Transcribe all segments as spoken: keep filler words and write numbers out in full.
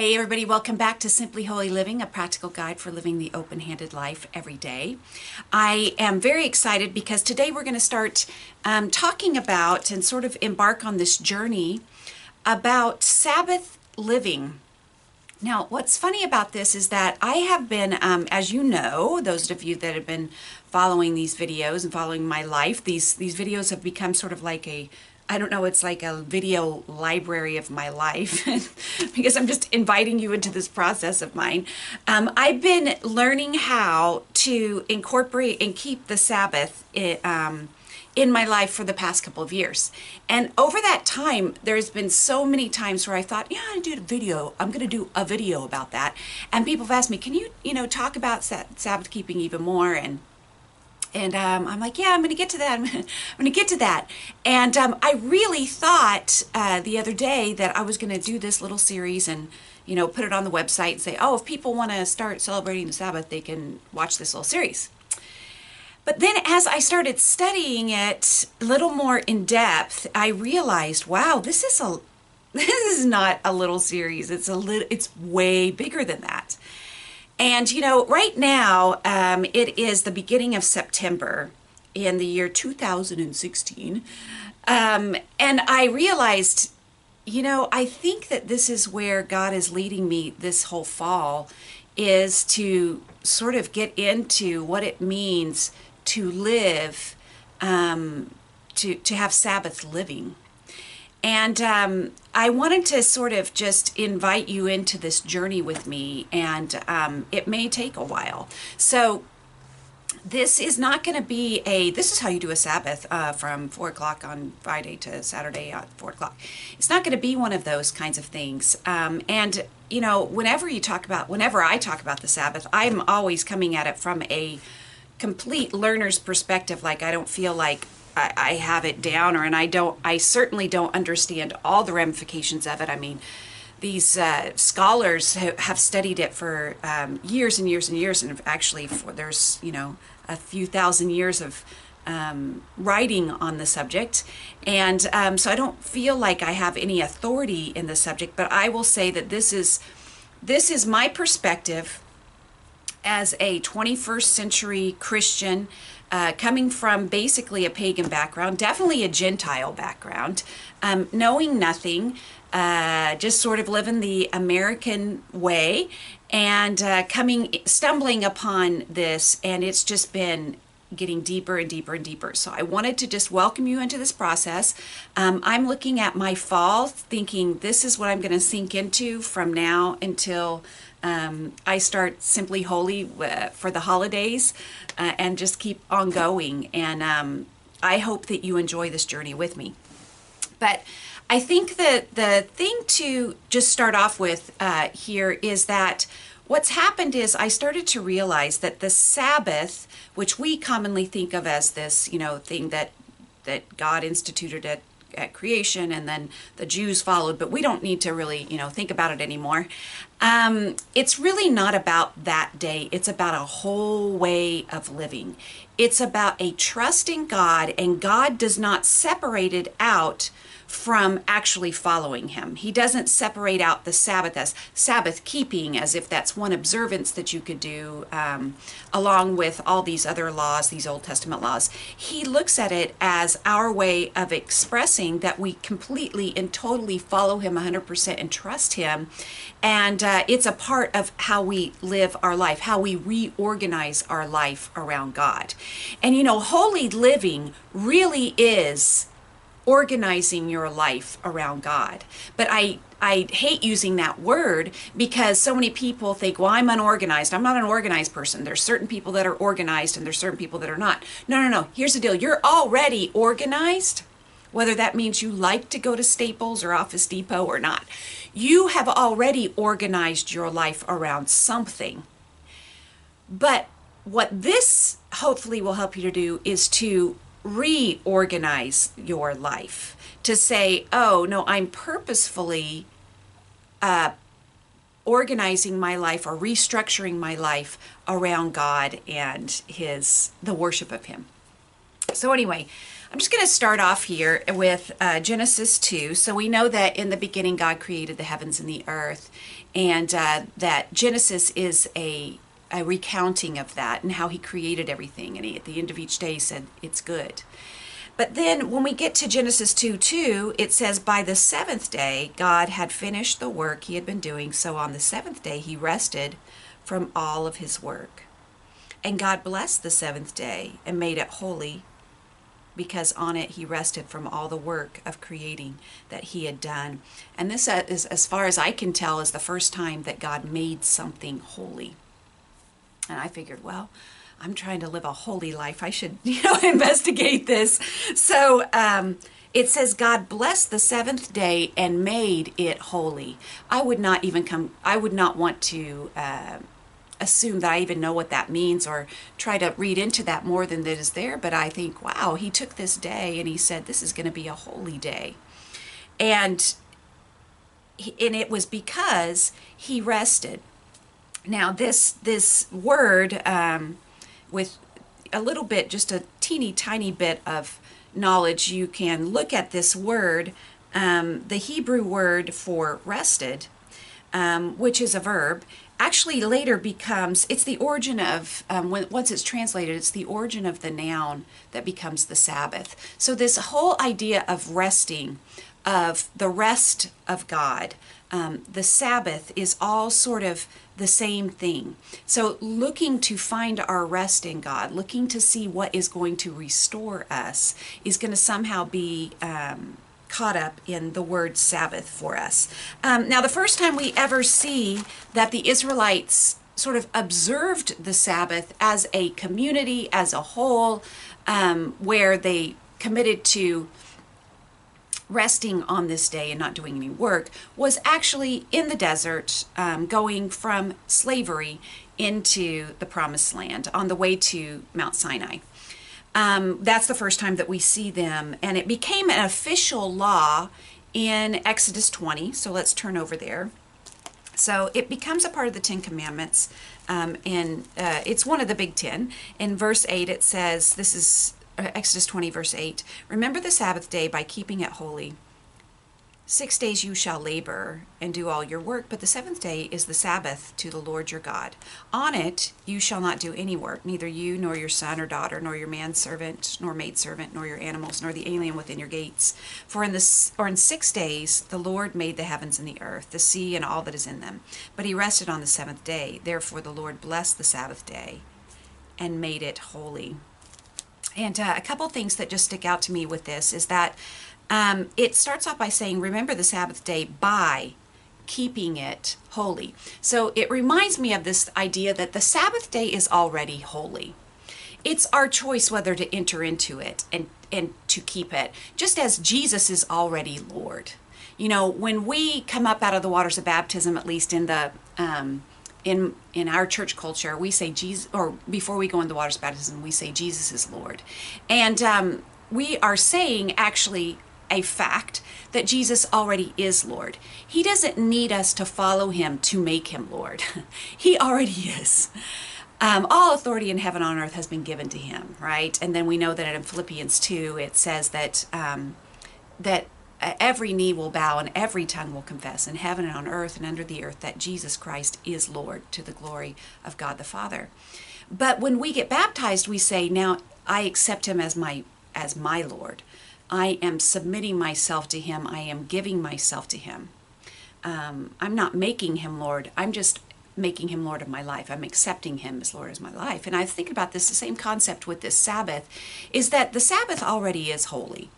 Hey everybody, welcome back to Simply Holy Living, a practical guide for living the open-handed life every day. I am very excited because today we're going to start um, talking about and sort of embark on this journey about Sabbath living. Now, what's funny about this is that I have been, um, as you know, those of you that have been following these videos and following my life, these, these videos have become sort of like a I don't know, it's like a video library of my life because I'm just inviting you into this process of mine. Um, I've been learning how to incorporate and keep the Sabbath in, um, in my life for the past couple of years. And over that time, there's been so many times where I thought, yeah, I did a video, I'm gonna do a video about that. And people have asked me, can you, you know, talk about Sabbath keeping even more? And And um, I'm like, yeah, I'm going to get to that. I'm going to get to that. And um, I really thought uh, the other day that I was going to do this little series and, you know, put it on the website and say, oh, if people want to start celebrating the Sabbath, they can watch this little series. But then as I started studying it a little more in depth, I realized, wow, this is a this is not a little series. It's a li- it's way bigger than that. And, you know, right now, um, it is the beginning of September in the year two thousand sixteen. Um, and I realized, you know, I think that this is where God is leading me this whole fall, is to sort of get into what it means to live, um, to, to have Sabbath living. And um, I wanted to sort of just invite you into this journey with me, and um, it may take a while. So this is not going to be a, this is how you do a Sabbath uh, from four o'clock on Friday to Saturday at four o'clock. It's not going to be one of those kinds of things. Um, and, you know, whenever you talk about, whenever I talk about the Sabbath, I'm always coming at it from a complete learner's perspective. Like, I don't feel like I have it down, or and I don't I certainly don't understand all the ramifications of it. I mean, these uh, scholars have studied it for um, years and years and years, and actually for there's you know a few thousand years of um, writing on the subject, and um, so I don't feel like I have any authority in the subject, but I will say that this is this is my perspective as a twenty-first century Christian, Uh, coming from basically a pagan background, definitely a Gentile background, um, knowing nothing, uh, just sort of living the American way, and uh, coming, stumbling upon this, and it's just been getting deeper and deeper and deeper. So I wanted to just welcome you into this process. Um, I'm looking at my fall, thinking this is what I'm going to sink into from now until Um, I start Simply Holy uh, for the holidays, uh, and just keep on going. And um, I hope that you enjoy this journey with me. But I think that the thing to just start off with uh, here is that what's happened is I started to realize that the Sabbath, which we commonly think of as this, you know, thing that that God instituted at at creation, and then the Jews followed, but we don't need to really, you know, think about it anymore. Um, it's really not about that day. It's about a whole way of living. It's about a trust in God, and God does not separate it out from actually following Him. He doesn't separate out the Sabbath as Sabbath keeping, as if that's one observance that you could do um, along with all these other laws, these Old Testament laws. He looks at it as our way of expressing that we completely and totally follow Him one hundred percent and trust Him. And uh, it's a part of how we live our life, how we reorganize our life around God. And you know, holy living really is organizing your life around God. But I, I hate using that word because so many people think, well, I'm unorganized. I'm not an organized person. There's certain people that are organized and there's certain people that are not. No, no, no. Here's the deal. You're already organized, whether that means you like to go to Staples or Office Depot or not. You have already organized your life around something. But what this hopefully will help you to do is to reorganize your life, to say, oh no, I'm purposefully uh, organizing my life or restructuring my life around God and his the worship of Him. So anyway, I'm just going to start off here with uh, Genesis two. So we know that in the beginning God created the heavens and the earth, and uh, that Genesis is a, a recounting of that and how he created everything. And he, at the end of each day he said, it's good. But then when we get to Genesis two two, it says, by the seventh day God had finished the work he had been doing, so on the seventh day he rested from all of his work. And God blessed the seventh day and made it holy, because on it he rested from all the work of creating that he had done. And this is, as far as I can tell, is the first time that God made something holy. And I figured, well, I'm trying to live a holy life. I should, you know, investigate this. So um, it says God blessed the seventh day and made it holy. I would not even come, I would not want to uh, assume that I even know what that means or try to read into that more than that is there. But I think, wow, he took this day and he said, this is going to be a holy day. And, he, and it was because he rested. Now this, this word, um, with a little bit, just a teeny tiny bit of knowledge, you can look at this word, um, the Hebrew word for rested, um, which is a verb, actually later becomes, it's the origin of, um, when, once it's translated, it's the origin of the noun that becomes the Sabbath. So this whole idea of resting, of the rest of God, um, the Sabbath, is all sort of the same thing. So looking to find our rest in God, looking to see what is going to restore us, is going to somehow be um, caught up in the word Sabbath for us. Um, now, the first time we ever see that the Israelites sort of observed the Sabbath as a community, as a whole, um, where they committed to resting on this day and not doing any work, was actually in the desert, um, going from slavery into the promised land on the way to Mount Sinai. Um, that's the first time that we see them, and it became an official law in Exodus twenty. So let's turn over there. So it becomes a part of the Ten Commandments, um, and uh, it's one of the big ten. In verse eight it says, this is Exodus twenty, verse eight, remember the Sabbath day by keeping it holy. Six days you shall labor and do all your work, but the seventh day is the Sabbath to the Lord your God. On it you shall not do any work, neither you nor your son or daughter, nor your manservant, nor maidservant, nor your animals, nor the alien within your gates. For in this, or in six days the Lord made the heavens and the earth, the sea and all that is in them. But he rested on the seventh day. Therefore the Lord blessed the Sabbath day and made it holy. And uh, a couple things that just stick out to me with this is that um, it starts off by saying, remember the Sabbath day by keeping it holy. So it reminds me of this idea that the Sabbath day is already holy. It's our choice whether to enter into it and, and to keep it, just as Jesus is already Lord. You know, when we come up out of the waters of baptism, at least in the um, In, in our church culture, we say Jesus, or before we go in the waters of baptism, we say Jesus is Lord. And um, we are saying actually a fact that Jesus already is Lord. He doesn't need us to follow him to make him Lord. He already is. Um, all authority in heaven and on earth has been given to him, right? And then we know that in Philippians two, it says that, um, that every knee will bow and every tongue will confess in heaven and on earth and under the earth that Jesus Christ is Lord, to the glory of God the Father. But when we get baptized, we say, now I accept him as my as my Lord. I am submitting myself to him. I am giving myself to him. Um, I'm not making him Lord. I'm just making him Lord of my life. I'm accepting him as Lord of my life. And I think about this, the same concept with this Sabbath, is that the Sabbath already is holy.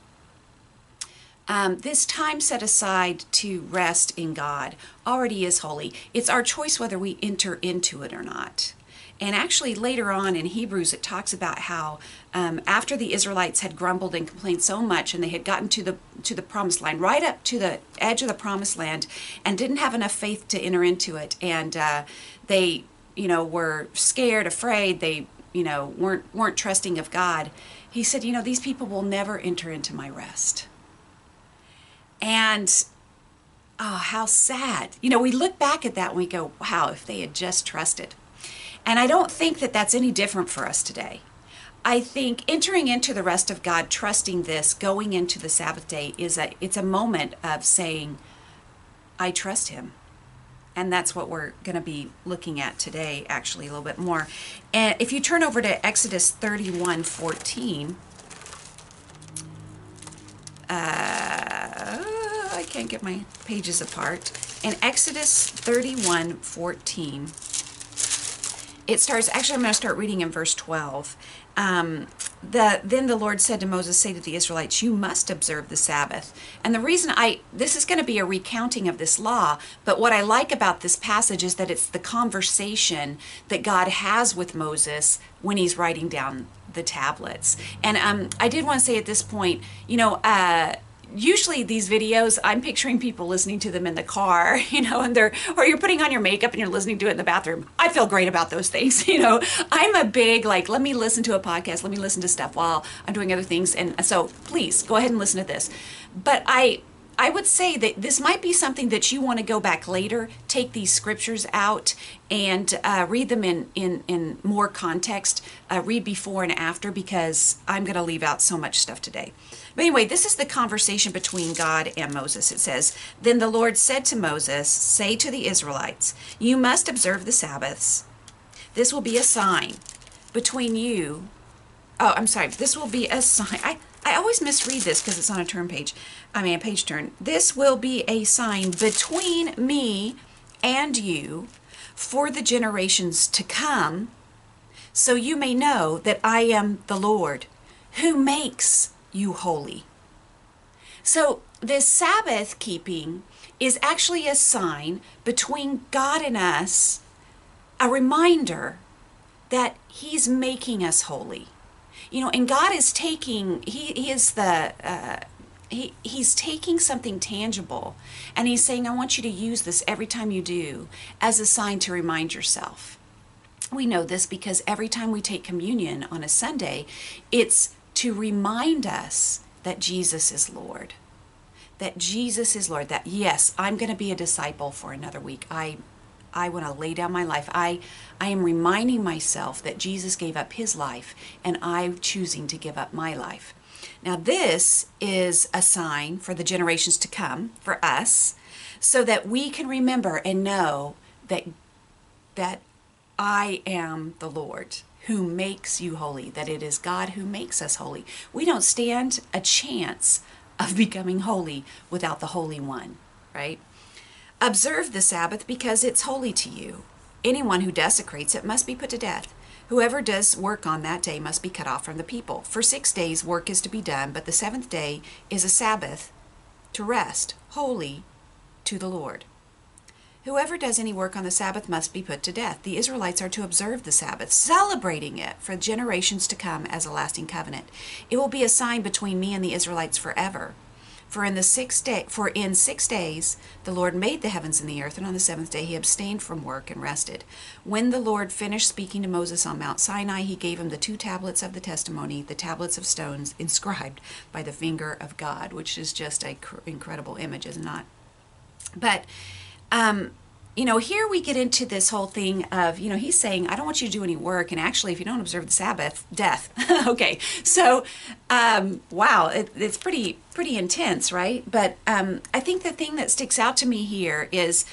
Um, this time set aside to rest in God already is holy. It's our choice whether we enter into it or not. And actually later on in Hebrews, it talks about how um, after the Israelites had grumbled and complained so much, and they had gotten to the to the promised land, right up to the edge of the promised land, and didn't have enough faith to enter into it, and uh, they, you know, were scared, afraid. They, you know, weren't weren't trusting of God. He said, you know, these people will never enter into my rest. And oh, how sad. You know, we look back at that and we go, wow, if they had just trusted. And I don't think that that's any different for us today. I think entering into the rest of God, trusting this, going into the Sabbath day, is a it's a moment of saying, I trust him. And that's what we're going to be looking at today, actually, a little bit more. And if you turn over to Exodus thirty-one fourteen, uh, I can't get my pages apart. In Exodus thirty-one fourteen, it starts, actually I'm going to start reading in verse twelve. Um, the, then the Lord said to Moses, say to the Israelites, you must observe the Sabbath. And the reason I, this is going to be a recounting of this law, but what I like about this passage is that it's the conversation that God has with Moses when he's writing down the tablets. And um, I did want to say at this point, you know, uh, usually these videos, I'm picturing people listening to them in the car, you know, and they're, or you're putting on your makeup and you're listening to it in the bathroom. I feel great about those things, you know. I'm a big, like, let me listen to a podcast, let me listen to stuff while I'm doing other things. And so please go ahead and listen to this. But I, I would say that this might be something that you want to go back later, take these scriptures out and uh, read them in, in, in more context, uh, read before and after, because I'm going to leave out so much stuff today. But anyway, this is the conversation between God and Moses. It says, then the Lord said to Moses, say to the Israelites, you must observe the Sabbaths. This will be a sign between you. Oh, I'm sorry. This will be a sign. I, I always misread this because it's on a turn page. I mean, a page turn. This will be a sign between me and you for the generations to come, so you may know that I am the Lord who makes you holy. So this Sabbath keeping is actually a sign between God and us, a reminder that he's making us holy. You know, and God is taking, he, he is the, uh, he, he's taking something tangible and he's saying, I want you to use this every time you do as a sign to remind yourself. We know this because every time we take communion on a Sunday, it's to remind us that Jesus is Lord, that Jesus is Lord, that yes, I'm going to be a disciple for another week. I I want to lay down my life. I, I am reminding myself that Jesus gave up his life and I'm choosing to give up my life. Now this is a sign for the generations to come, for us, so that we can remember and know that, that I am the Lord who makes you holy, that it is God who makes us holy. We don't stand a chance of becoming holy without the Holy One, right? Observe the Sabbath because it's holy to you. Anyone who desecrates it must be put to death. Whoever does work on that day must be cut off from the people. For six days work is to be done, but the seventh day is a Sabbath to rest, holy to the Lord. Whoever does any work on the Sabbath must be put to death. The Israelites are to observe the Sabbath, celebrating it for generations to come as a lasting covenant. It will be a sign between me and the Israelites forever. For in the six day, for in six days the Lord made the heavens and the earth, and on the seventh day he abstained from work and rested. When the Lord finished speaking to Moses on Mount Sinai, he gave him the two tablets of the testimony, the tablets of stones inscribed by the finger of God, which is just an incredible image, is it not? But, um, you know, here we get into this whole thing of, you know, he's saying, I don't want you to do any work. And actually, if you don't observe the Sabbath, death. Okay. So, um, wow, it, it's pretty, pretty intense, right? But um, I think the thing that sticks out to me here is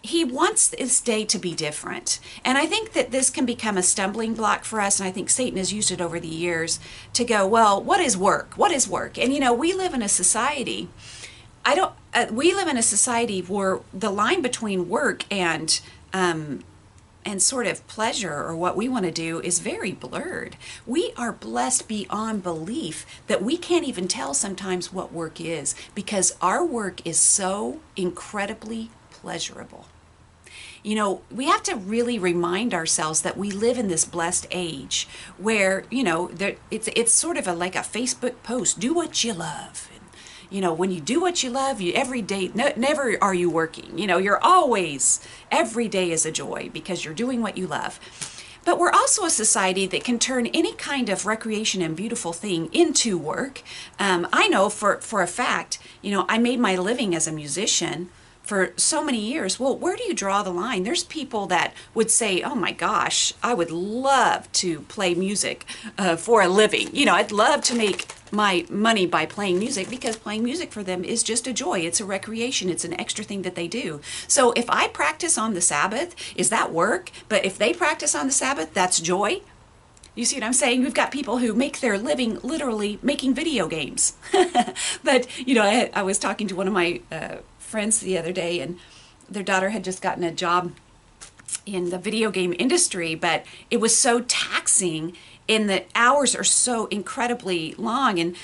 he wants this day to be different. And I think that this can become a stumbling block for us. And I think Satan has used it over the years to go, well, what is work? What is work? And, you know, we live in a society, I don't, Uh, we live in a society where the line between work and um, and sort of pleasure or what we want to do is very blurred. We are blessed beyond belief that we can't even tell sometimes what work is because our work is so incredibly pleasurable. You know, we have to really remind ourselves that we live in this blessed age where, you know, there, it's it's sort of a, like a Facebook post, do what you love. You know, when you do what you love, you every day, no, never are you working. You know, you're always, every day is a joy because you're doing what you love. But we're also a society that can turn any kind of recreation and beautiful thing into work. Um, I know for, for a fact, you know, I made my living as a musician for so many years, well, where do you draw the line? There's people that would say, oh my gosh, I would love to play music uh, for a living. You know, I'd love to make my money by playing music, because playing music for them is just a joy. It's a recreation. It's an extra thing that they do. So if I practice on the Sabbath, is that work? But if they practice on the Sabbath, that's joy. You see what I'm saying? We've got people who make their living literally making video games. But, you know, I, I was talking to one of my uh, friends the other day, and their daughter had just gotten a job in the video game industry, but it was so taxing, and the hours are so incredibly long, and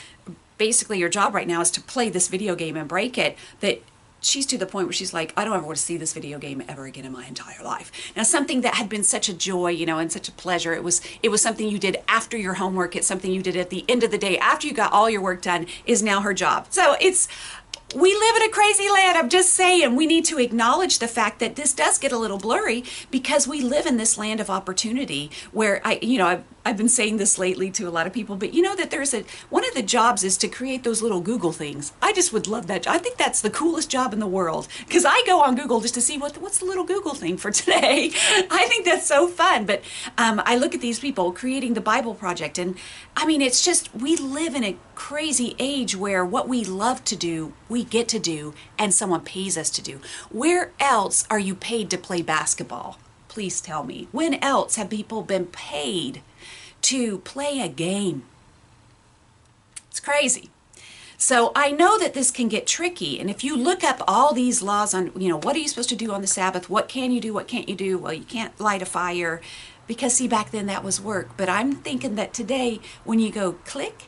basically your job right now is to play this video game and break it, that she's to the point where she's like, I don't ever want to see this video game ever again in my entire life. Now, something that had been such a joy, you know, and such a pleasure, it was it was something you did after your homework, it's something you did at the end of the day, after you got all your work done, is now her job. So it's, we live in a crazy land, I'm just saying. We need to acknowledge the fact that this does get a little blurry, because we live in this land of opportunity where, I, you know, I've, I've been saying this lately to a lot of people, but you know that there's a, one of the jobs is to create those little Google things. I just would love that. I think that's the coolest job in the world, because I go on Google just to see what what's the little Google thing for today. I think that's so fun, but um, I look at these people creating the Bible Project, and I mean, it's just, we live in a crazy age where what we love to do, we get to do, and someone pays us to do. Where else are you paid to play basketball? Please tell me. When else have people been paid to play a game? It's crazy. So I know that this can get tricky, and if you look up all these laws on, you know, what are you supposed to do on the Sabbath? What can you do? What can't you do? Well, you can't light a fire, because see, back then that was work. But I'm thinking that today, when you go click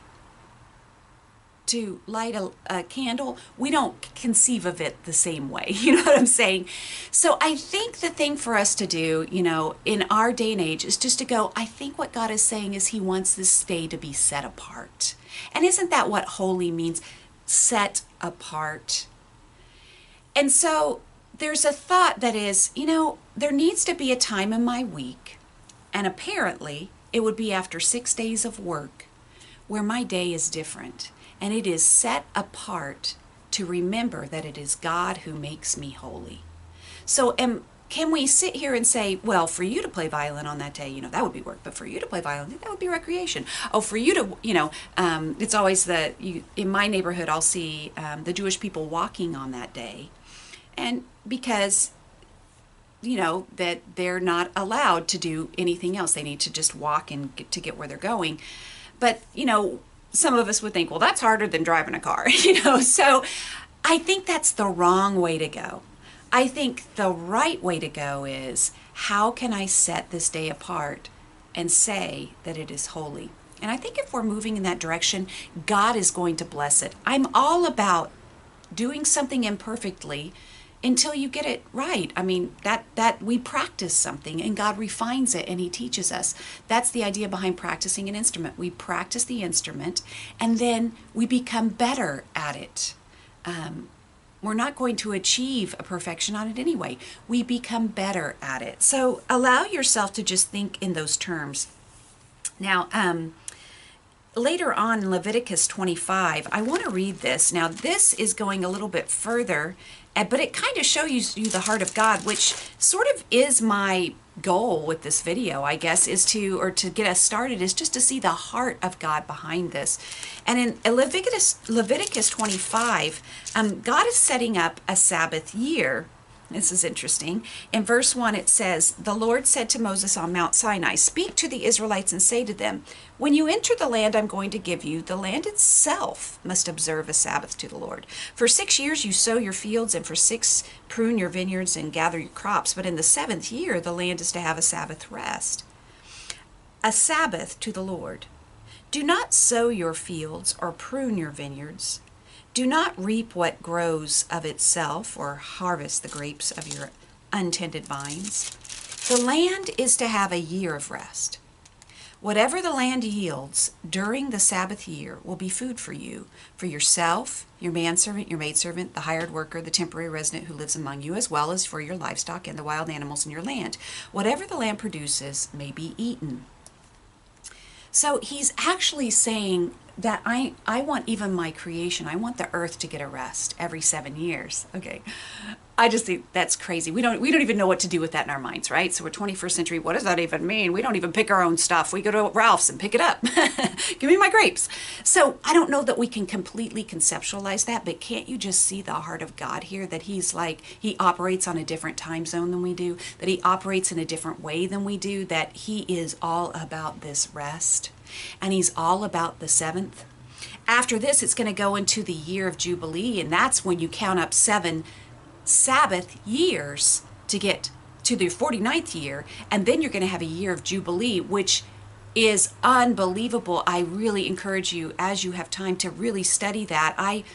to light a, a candle, we don't conceive of it the same way. You know what I'm saying? So I think the thing for us to do, you know, in our day and age is just to go, I think what God is saying is He wants this day to be set apart. And isn't that what holy means? Set apart. And so there's a thought that is, you know, there needs to be a time in my week, and apparently it would be after six days of work, where my day is different. And it is set apart to remember that it is God who makes me holy. So am, can we sit here and say, well, for you to play violin on that day, you know, that would be work. But for you to play violin, that would be recreation. Oh, for you to, you know, um, it's always the, you, in my neighborhood, I'll see um, the Jewish people walking on that day. And because, you know, that they're not allowed to do anything else. They need to just walk and get, to get where they're going. But, you know, some of us would think, well, that's harder than driving a car, you know? So I think that's the wrong way to go. I think the right way to go is, how can I set this day apart and say that it is holy? And I think if we're moving in that direction, God is going to bless it. I'm all about doing something imperfectly until you get it right. I mean, that, that we practice something and God refines it and He teaches us. That's the idea behind practicing an instrument. We practice the instrument and then we become better at it. Um, we're not going to achieve a perfection on it anyway. We become better at it. So allow yourself to just think in those terms. Now, um, later on in Leviticus twenty-five, I want to read this. Now, this is going a little bit further, but it kind of shows you the heart of God, which sort of is my goal with this video, I guess, is to, or to get us started, is just to see the heart of God behind this. And in Leviticus, Leviticus twenty-five, um, God is setting up a Sabbath year. This is interesting. In verse one, it says, "The Lord said to Moses on Mount Sinai, speak to the Israelites and say to them, when you enter the land I'm going to give you, the land itself must observe a Sabbath to the Lord. For six years you sow your fields, and for six prune your vineyards and gather your crops. But in the seventh year, the land is to have a Sabbath rest, a Sabbath to the Lord. Do not sow your fields or prune your vineyards. Do not reap what grows of itself or harvest the grapes of your untended vines. The land is to have a year of rest. Whatever the land yields during the Sabbath year will be food for you, for yourself, your manservant, your maidservant, the hired worker, the temporary resident who lives among you, as well as for your livestock and the wild animals in your land. Whatever the land produces may be eaten." So he's actually saying that I, I want even my creation, I want the earth to get a rest every seven years. Okay, I just think that's crazy. We don't, we don't even know what to do with that in our minds, right? So we're twenty-first century, what does that even mean? We don't even pick our own stuff. We go to Ralph's and pick it up. Give me my grapes. So I don't know that we can completely conceptualize that, but can't you just see the heart of God here, that he's like, he operates on a different time zone than we do, that he operates in a different way than we do, that he is all about this rest. And he's all about the seventh. After this, it's going to go into the year of Jubilee, and that's when you count up seven Sabbath years to get to the forty-ninth year, and then you're going to have a year of Jubilee, which is unbelievable. I really encourage you, as you have time, to really study that. I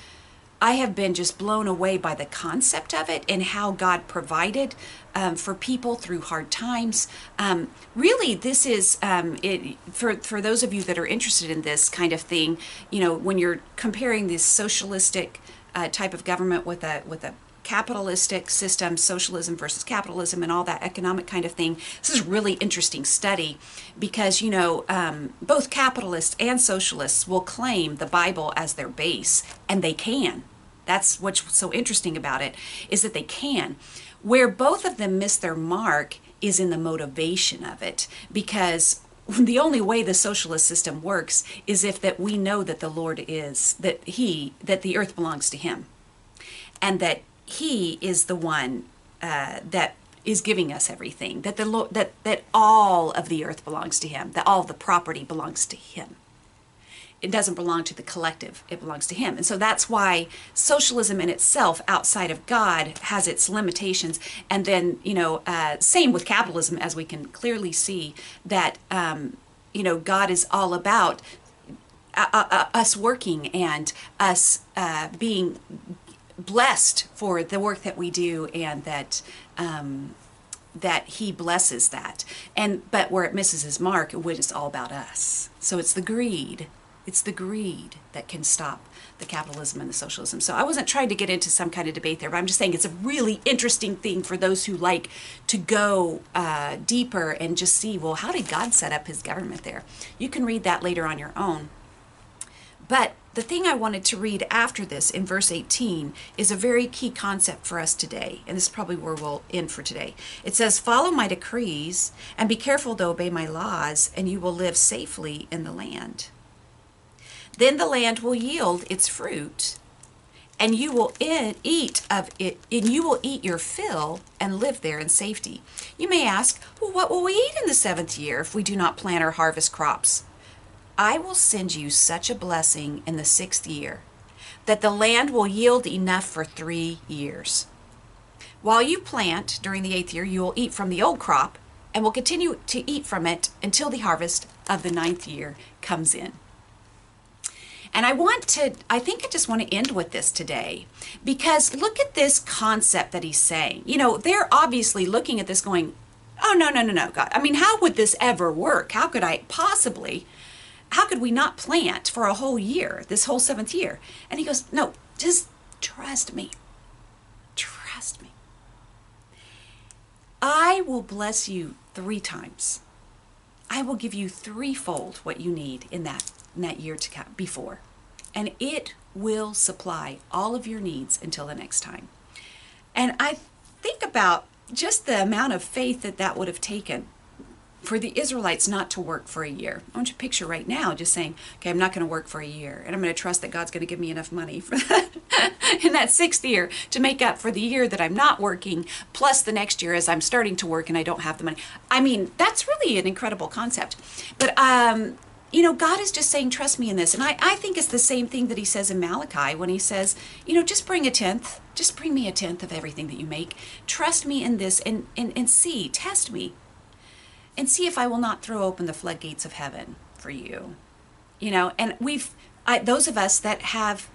I have been just blown away by the concept of it and how God provided um, for people through hard times. Um, really, this is, um, it, for, for those of you that are interested in this kind of thing, you know, when you're comparing this socialistic uh, type of government with a, with a capitalistic system, socialism versus capitalism and all that economic kind of thing, this is a really interesting study because, you know, um, both capitalists and socialists will claim the Bible as their base, and they can. That's what's so interesting about it, is that they can. Where both of them miss their mark is in the motivation of it, because the only way the socialist system works is if that we know that the Lord is, that he, that the earth belongs to him, and that he is the one uh, that is giving us everything, that, the, that, that all of the earth belongs to him, that all of the property belongs to him. It doesn't belong to the collective, it belongs to him. And so that's why socialism in itself, outside of God, has its limitations. And then, you know, uh, same with capitalism, as we can clearly see, that, um, you know, God is all about uh, uh, us working and us uh, being blessed for the work that we do, and that um, that he blesses that. And but where it misses his mark, it's all about us. So it's the greed. It's the greed that can stop the capitalism and the socialism. So I wasn't trying to get into some kind of debate there, but I'm just saying it's a really interesting thing for those who like to go uh, deeper and just see, well, how did God set up his government there? You can read that later on your own. But the thing I wanted to read after this in verse eighteen is a very key concept for us today, and this is probably where we'll end for today. It says, "Follow my decrees and be careful to obey my laws, and you will live safely in the land. Then the land will yield its fruit, and you will eat of it, and you will eat your fill and live there in safety." You may ask, well, what will we eat in the seventh year if we do not plant or harvest crops? I will send you such a blessing in the sixth year that the land will yield enough for three years. While you plant during the eighth year, you will eat from the old crop and will continue to eat from it until the harvest of the ninth year comes in. And I want to, I think I just want to end with this today, because look at this concept that he's saying. You know, they're obviously looking at this going, oh, no, no, no, no, God. I mean, how would this ever work? How could I possibly... how could we not plant for a whole year, this whole seventh year? And he goes, no, just trust me. Trust me. I will bless you three times. I will give you threefold what you need in that, in that year to come before. And it will supply all of your needs until the next time. And I think about just the amount of faith that that would have taken for the Israelites not to work for a year. I want you to picture right now just saying, okay, I'm not going to work for a year, and I'm going to trust that God's going to give me enough money for that in that sixth year to make up for the year that I'm not working, plus the next year as I'm starting to work and I don't have the money. I mean, that's really an incredible concept. But, um, you know, God is just saying, trust me in this. And I, I think it's the same thing that he says in Malachi when he says, you know, just bring a tenth. Just bring me a tenth of everything that you make. Trust me in this, and, and, and see, test me, and see if I will not throw open the floodgates of heaven for you. You know, and we've, I, those of us that have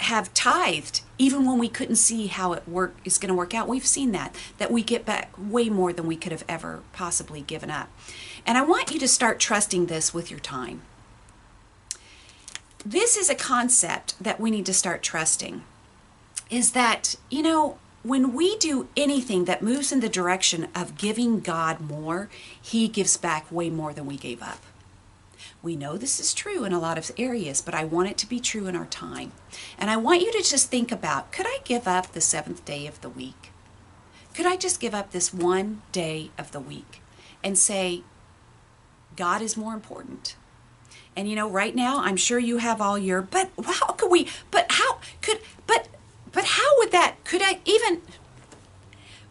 have tithed, even when we couldn't see how it work is going to work out, we've seen that, that we get back way more than we could have ever possibly given up. And I want you to start trusting this with your time. This is a concept that we need to start trusting, is that, you know, when we do anything that moves in the direction of giving God more, he gives back way more than we gave up. We know this is true in a lot of areas, but I want it to be true in our time. And I want you to just think about, could I give up the seventh day of the week? Could I just give up this one day of the week and say, God is more important? And you know, right now, I'm sure you have all your, but how could we, but how could, but, but how would that, could I even,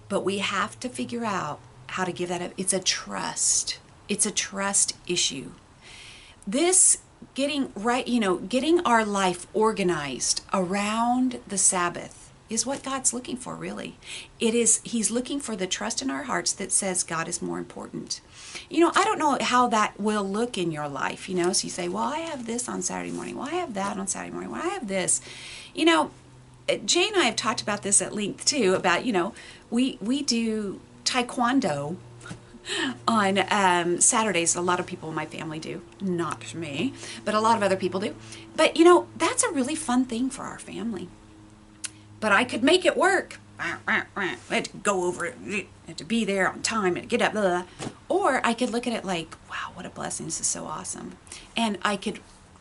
but we have to figure out how to give that up. It's a trust. It's a trust issue. This getting right, you know, getting our life organized around the Sabbath is what God's looking for, really. It is, he's looking for the trust in our hearts that says God is more important. You know, I don't know how that will look in your life, you know. So you say, well, I have this on Saturday morning. Well, I have that on Saturday morning. Well, I have this. You know, Jay and I have talked about this at length, too, about, you know, we, we do Taekwondo on um, Saturdays. A lot of people in my family do. Not me, but a lot of other people do. But, you know, that's a really fun thing for our family. But I could make it work. I had to go over it, I had to be there on time and get up, blah, blah. Or I could look at it like, wow, what a blessing, this is so awesome. And I could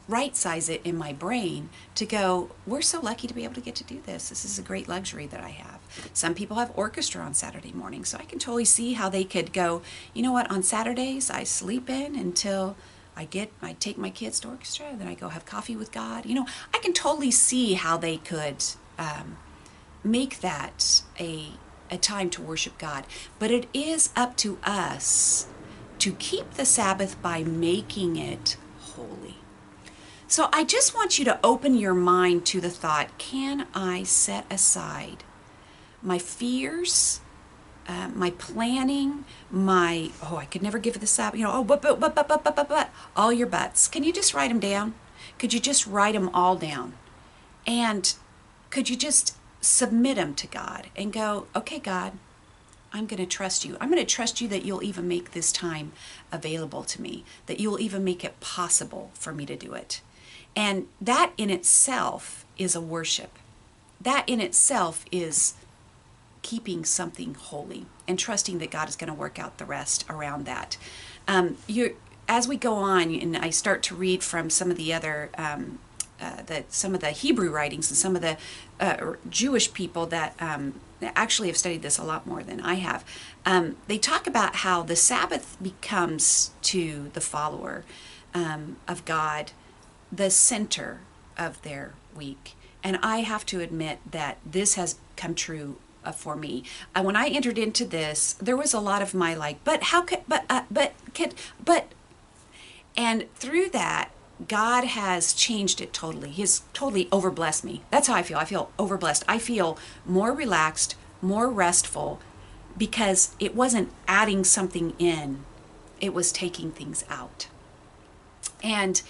right size it in my brain to go, we're so lucky to be able to get to do this. This is a great luxury that I have. Some people have orchestra on Saturday morning, so I can totally see how they could go, you know what, on Saturdays I sleep in until I get, I take my kids to orchestra, and then I go have coffee with God. You know, I can totally see how they could um, make that a, a time to worship God. But it is up to us to keep the Sabbath by making it holy. So I just want you to open your mind to the thought, can I set aside my fears, uh, my planning, my, oh, I could never give this up, you know, oh, but, but, but, but, but, but, but, all your buts. Can you just write them down? Could you just write them all down? And could you just submit them to God and go, okay, God, I'm going to trust you. I'm going to trust you that you'll even make this time available to me, that you'll even make it possible for me to do it. And that in itself is a worship. That in itself is keeping something holy and trusting that God is going to work out the rest around that. Um, you're, as we go on, and I start to read from some of the other, um, uh, the, some of the Hebrew writings and some of the uh, Jewish people that um, actually have studied this a lot more than I have, um, they talk about how the Sabbath becomes to the follower um, of God the center of their week. And I have to admit that this has come true uh, for me. Uh, when I entered into this, there was a lot of my like, but how could, but, uh, but, could, but, and through that, God has changed it totally. He has totally overblessed me. That's how I feel. I feel overblessed. I feel more relaxed, more restful, because it wasn't adding something in, it was taking things out. And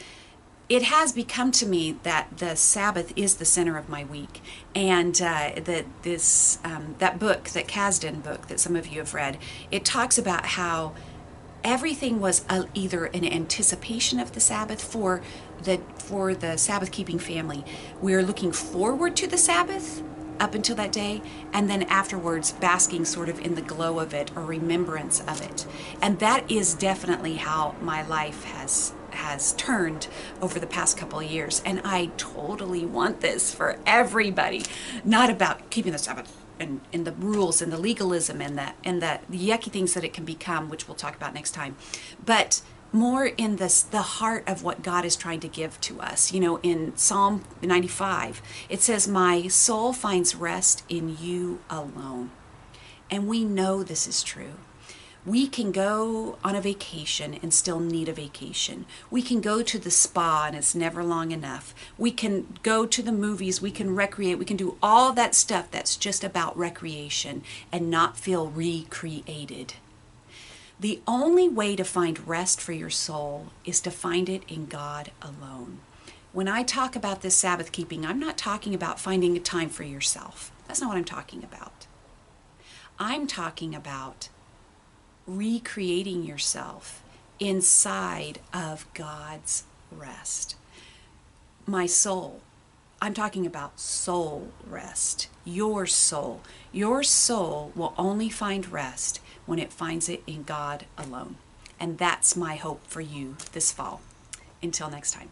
it has become to me that the Sabbath is the center of my week, and uh, that this um, that book, that Kasdan book that some of you have read, it talks about how everything was a, either an anticipation of the Sabbath for the for the Sabbath-keeping family. We are looking forward to the Sabbath up until that day, and then afterwards basking sort of in the glow of it or remembrance of it. And that is definitely how my life has. has turned over the past couple of years, and I totally want this for everybody. Not about keeping the Sabbath and, and the rules and the legalism and the, and the yucky things that it can become, which we'll talk about next time, but more in this, the heart of what God is trying to give to us. You know, in Psalm ninety-five, it says, "My soul finds rest in you alone." And we know this is true. We can go on a vacation and still need a vacation. We can go to the spa and it's never long enough. We can go to the movies, we can recreate, we can do all that stuff that's just about recreation and not feel recreated. The only way to find rest for your soul is to find it in God alone. When I talk about this Sabbath keeping, I'm not talking about finding a time for yourself. That's not what I'm talking about. I'm talking about recreating yourself inside of God's rest. My soul, I'm talking about soul rest, your soul. Your soul will only find rest when it finds it in God alone. And that's my hope for you this fall. Until next time.